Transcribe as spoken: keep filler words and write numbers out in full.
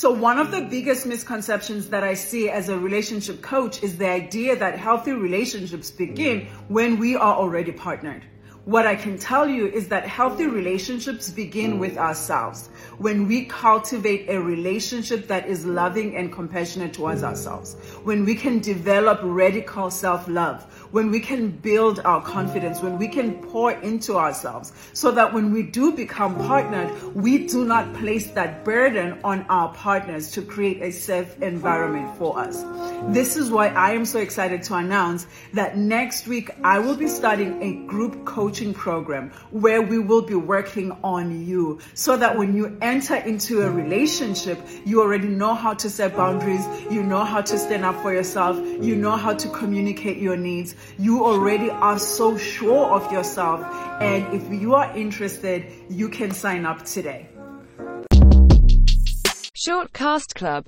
So one of the biggest misconceptions that I see as a relationship coach is the idea that healthy relationships begin when we are already partnered. What I can tell you is that healthy relationships begin with ourselves, when we cultivate a relationship that is loving and compassionate towards ourselves, when we can develop radical self-love, when we can build our confidence, when we can pour into ourselves, so that when we do become partnered, we do not place that burden on our partners to create a safe environment for us. This is why I am so excited to announce that next week I will be starting a group coaching program where we will be working on you, so that when you enter into a relationship, you already know how to set boundaries, you know how to stand up for yourself, you know how to communicate your needs, you already are so sure of yourself. And if you are interested, you can sign up today. Shortcast Club.